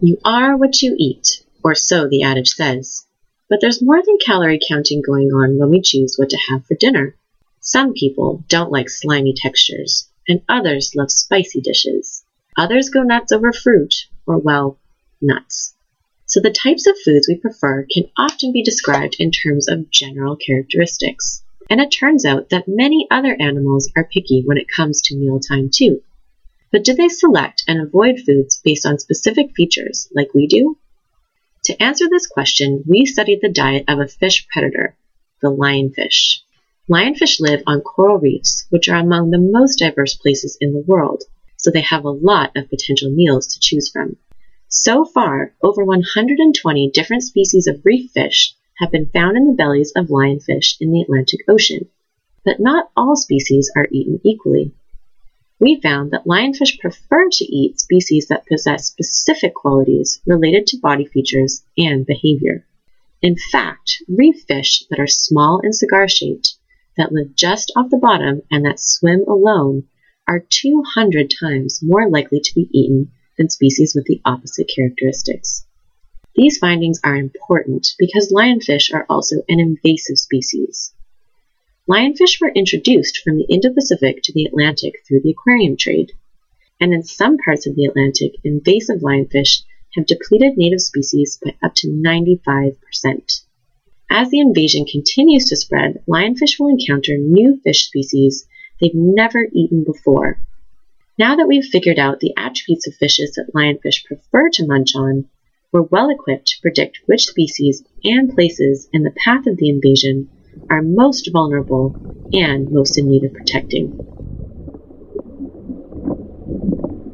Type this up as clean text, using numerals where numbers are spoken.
You are what you eat, or so the adage says. But there's more than calorie counting going on when we choose what to have for dinner. Some people don't like slimy textures, and others love spicy dishes. Others go nuts over fruit, or, well, nuts. So the types of foods we prefer can often be described in terms of general characteristics. And it turns out that many other animals are picky when it comes to mealtime too. But do they select and avoid foods based on specific features like we do? To answer this question, we studied the diet of a fish predator, the lionfish. Lionfish live on coral reefs, which are among the most diverse places in the world, so they have a lot of potential meals to choose from. So far, over 120 different species of reef fish have been found in the bellies of lionfish in the Atlantic Ocean, but not all species are eaten equally. We found that lionfish prefer to eat species that possess specific qualities related to body features and behavior. In fact, reef fish that are small and cigar-shaped, that live just off the bottom and that swim alone, are 200 times more likely to be eaten than species with the opposite characteristics. These findings are important because lionfish are also an invasive species. Lionfish were introduced from the Indo-Pacific to the Atlantic through the aquarium trade, and in some parts of the Atlantic, invasive lionfish have depleted native species by up to 95%. As the invasion continues to spread, lionfish will encounter new fish species they've never eaten before. Now that we've figured out the attributes of fishes that lionfish prefer to munch on, we're well equipped to predict which species and places in the path of the invasion are most vulnerable and most in need of protecting.